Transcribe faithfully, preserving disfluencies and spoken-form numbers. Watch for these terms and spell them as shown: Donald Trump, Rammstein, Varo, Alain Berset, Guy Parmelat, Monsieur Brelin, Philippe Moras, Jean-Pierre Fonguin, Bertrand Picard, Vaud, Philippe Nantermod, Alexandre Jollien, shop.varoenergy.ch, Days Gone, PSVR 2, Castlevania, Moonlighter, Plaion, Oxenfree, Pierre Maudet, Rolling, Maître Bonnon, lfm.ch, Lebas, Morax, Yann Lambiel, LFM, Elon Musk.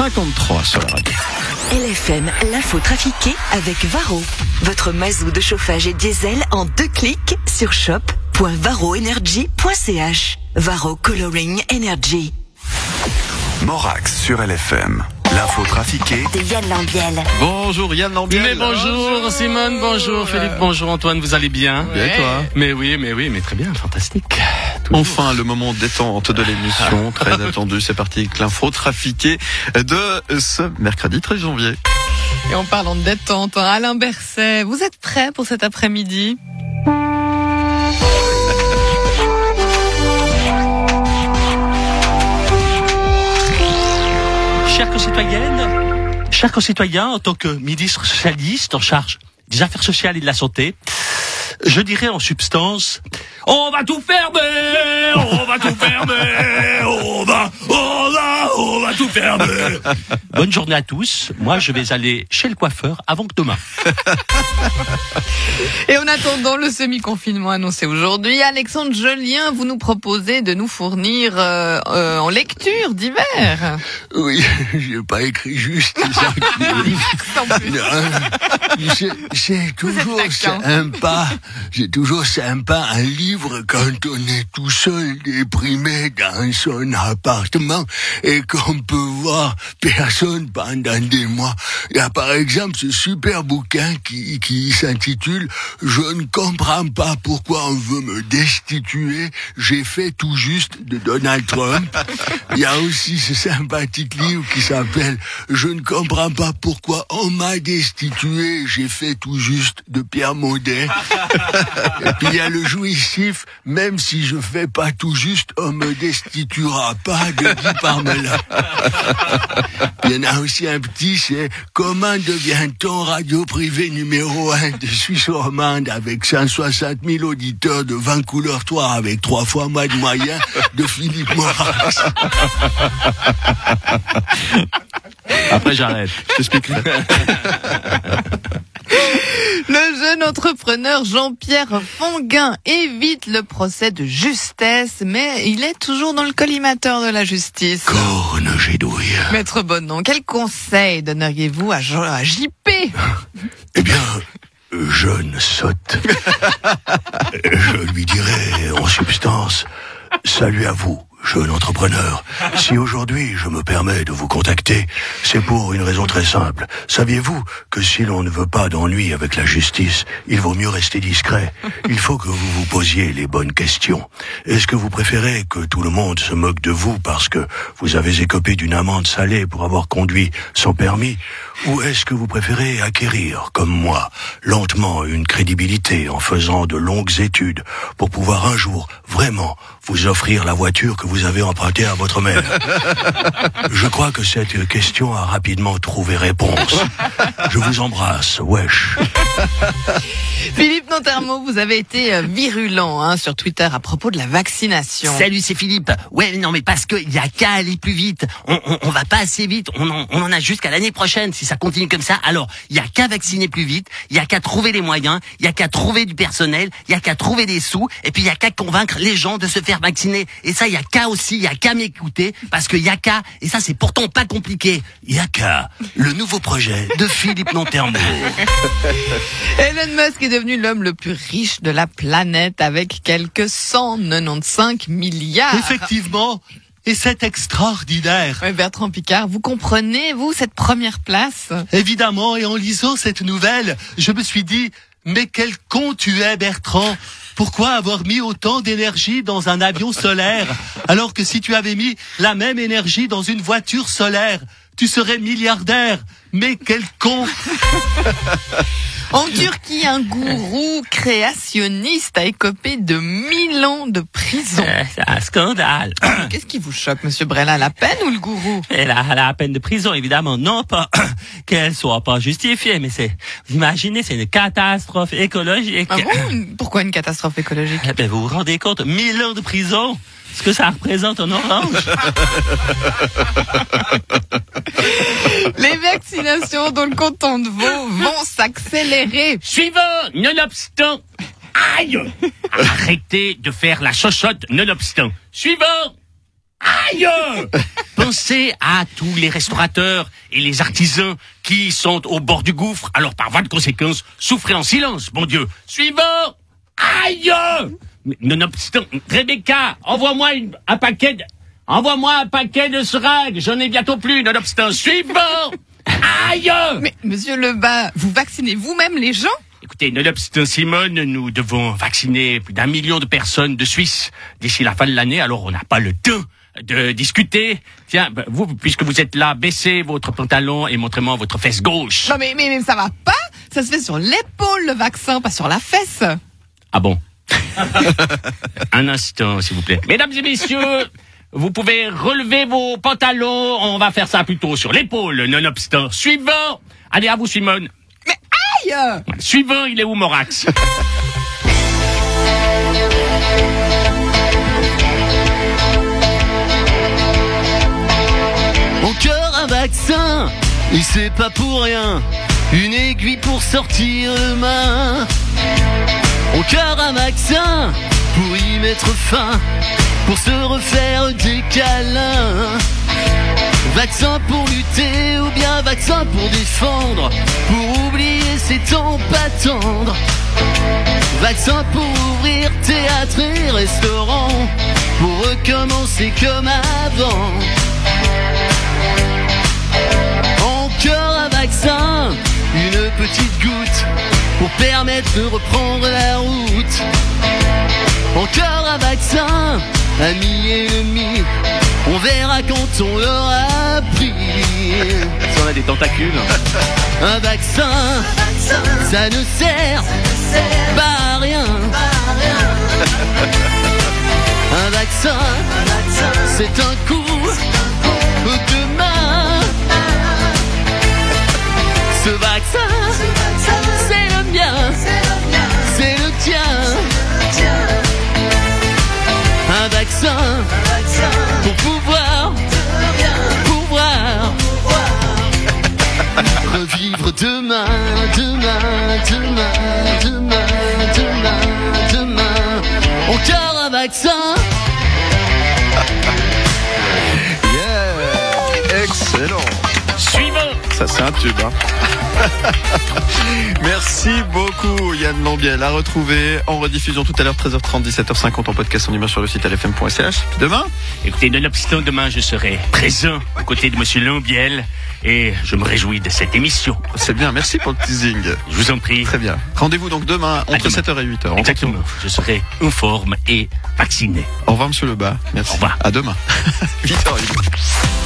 cinquante-trois sur la radio. L F M, l'info trafiquée avec Varo. Votre mazou de chauffage et diesel en deux clics sur shop point varo energy point c h. Varo Coloring Energy. Morax sur L F M. L'info trafiquée de Yann Lambiel. Bonjour Yann Lambiel. Mais bonjour, bonjour Simone, bonjour euh... Philippe, bonjour Antoine, vous allez bien? Bien et toi? Mais oui, mais oui, mais très bien, fantastique. Toujours. Enfin, le moment détente de l'émission, très attendu, c'est parti avec l'info trafiquée de ce mercredi treize janvier. Et en parlant de détente, hein, Alain Berset, vous êtes prêts pour cet après-midi? Chères concitoyennes, chers concitoyens, en tant que ministre socialiste en charge des affaires sociales et de la santé, je dirais en substance, on va tout fermer, on va tout fermer, on va, on va, on va tout fermer. Bonne journée à tous. Moi, je vais aller chez le coiffeur avant que demain. Et en attendant le semi-confinement annoncé aujourd'hui, Alexandre Jollien, vous nous proposez de nous fournir euh, euh, en lecture d'hiver. Oui, j'ai pas écrit juste. C'est, c'est toujours sympa, c'est toujours sympa un livre quand on est tout seul déprimé dans son appartement et qu'on peut voir personne pendant des mois. Il y a par exemple ce super bouquin qui, qui s'intitule « Je ne comprends pas pourquoi on veut me destituer, j'ai fait tout juste » de Donald Trump. Il y a aussi ce sympathique livre qui s'appelle « Je ne comprends pas pourquoi on m'a destitué, j'ai fait tout juste » de Pierre Maudet. Et puis il y a le jouissif « Même si je fais pas tout juste, on me destituera pas » de Guy Parmelat. Il y en a aussi un petit, c'est « Comment devient-on radio privée numéro un de Suisse romande avec cent soixante mille auditeurs de vingt couleurs trois avec trois fois moins de moyens » de Philippe Moras. Après j'arrête, je t'expliquerai. Le jeune entrepreneur Jean-Pierre Fonguin évite le procès de justesse, mais il est toujours dans le collimateur de la justice. Corne, j'ai douille. Maître Bonnon, quel conseil donneriez-vous à, Jean, à J P? Eh bien, jeune sotte. Je lui dirais en substance, salut à vous, jeune entrepreneur. Si aujourd'hui je me permets de vous contacter, c'est pour une raison très simple. Saviez-vous que si l'on ne veut pas d'ennui avec la justice, il vaut mieux rester discret? Il faut que vous vous posiez les bonnes questions. Est-ce que vous préférez que tout le monde se moque de vous parce que vous avez écopé d'une amende salée pour avoir conduit sans permis? Ou est-ce que vous préférez acquérir, comme moi, lentement une crédibilité en faisant de longues études pour pouvoir un jour, vraiment, vous offrir la voiture que vous avez empruntée à votre mère? Je crois que cette question a rapidement trouvé réponse. Je vous embrasse, wesh. Philippe Nantermod, vous avez été virulent hein, sur Twitter à propos de la vaccination. Salut, c'est Philippe. Ouais, non mais parce qu'il y a qu'à aller plus vite. On, on, on va pas assez vite. On en, on en a jusqu'à l'année prochaine si ça continue comme ça. Alors, il y a qu'à vacciner plus vite. Il y a qu'à trouver les moyens. Il y a qu'à trouver du personnel. Il y a qu'à trouver des sous. Et puis il y a qu'à convaincre les gens de se faire vacciner. Et ça, il y a qu'à aussi. Il y a qu'à m'écouter parce que il y a qu'à. Et ça, c'est pourtant pas compliqué. Il y a qu'à. Le nouveau projet de Philippe Nantermod. Elon Musk est devenu l'homme le plus riche de la planète avec quelques cent quatre-vingt-quinze milliards. Effectivement, et c'est extraordinaire. Oui, Bertrand Picard, vous comprenez, vous, cette première place? Évidemment, et en lisant cette nouvelle, je me suis dit, mais quel con tu es, Bertrand? Pourquoi avoir mis autant d'énergie dans un avion solaire, alors que si tu avais mis la même énergie dans une voiture solaire, tu serais milliardaire? Mais quel con! En Turquie, un gourou créationniste a écopé de mille ans de prison. Euh, c'est un scandale. Qu'est-ce qui vous choque, Monsieur Brelin, la peine ou le gourou? Et la, la peine de prison, évidemment, non pas qu'elle soit pas justifiée, mais c'est, vous imaginez, c'est une catastrophe écologique. Ah bon? Pourquoi une catastrophe écologique? Eh ben, vous vous rendez compte, mille ans de prison, ce que ça représente en orange. Les vaccinations dans le canton de Vaud vont s'accélérer. Suivant, nonobstant. Aïe! Arrêtez de faire la chochotte, nonobstant. Suivant! Aïe! Pensez à tous les restaurateurs et les artisans qui sont au bord du gouffre, alors par voie de conséquence, souffrez en silence, bon Dieu. Suivant! Aïe! Nonobstant, Rebecca, envoie-moi une, un paquet de, envoie-moi un paquet de seringues, j'en ai bientôt plus, nonobstant. Suivant! Aïe! Mais, monsieur Lebas, vous vaccinez vous-même les gens? Écoutez, nonobstant Simone, nous devons vacciner plus d'un million de personnes de Suisse d'ici la fin de l'année, alors on n'a pas le temps de discuter. Tiens, vous, puisque vous êtes là, baissez votre pantalon et montrez-moi votre fesse gauche. Non mais, mais, mais ça va pas, ça se fait sur l'épaule le vaccin, pas sur la fesse. Ah bon? Un instant, s'il vous plaît. Mesdames et messieurs, vous pouvez relever vos pantalons. On va faire ça plutôt sur l'épaule, nonobstant. Suivant. Allez, à vous, Simone. Mais aïe! Suivant, il est où, Morax? Mon cœur, un vaccin. Et c'est pas pour rien. Une aiguille pour sortir le main. Mon cœur un vaccin, pour y mettre fin, pour se refaire des câlins. Vaccin pour lutter ou bien vaccin pour défendre, pour oublier c'est temps pas tendre. Vaccin pour ouvrir théâtre et restaurant, pour recommencer comme avant. Mon cœur un vaccin, une petite goutte pour permettre de reprendre la route. Encore un vaccin, ami et ennemi, on verra quand on l'aura pris. Ça, on a des tentacules. Un vaccin, un vaccin ça, ne ça ne sert pas à rien. Pas à rien. Un vaccin, un vaccin c'est un coup, c'est un coup de main. Ce vaccin, ce vaccin, c'est le mien, c'est le, mien, c'est le, tien. C'est le tien. Un vaccin, un vaccin pour pouvoir, pouvoir, pouvoir revivre demain, demain, demain, demain, demain, demain. Encore un vaccin. Yeah, excellent. Suivant. Ça c'est un tube hein. Merci beaucoup Yann Lambiel, à retrouver en rediffusion tout à l'heure treize heures trente, dix-sept heures cinquante en podcast en image sur le site l f m point c h. Demain, écoutez, nonobstant demain je serai présent aux côtés de monsieur Lambiel et je me réjouis de cette émission. C'est bien, merci pour le teasing. Je vous en prie. Très bien. Rendez-vous donc demain entre demain. sept heures et huit heures. Exactement. Je serai en forme et vacciné. Au revoir monsieur Lebas. Merci. Au revoir. À demain. huit heures.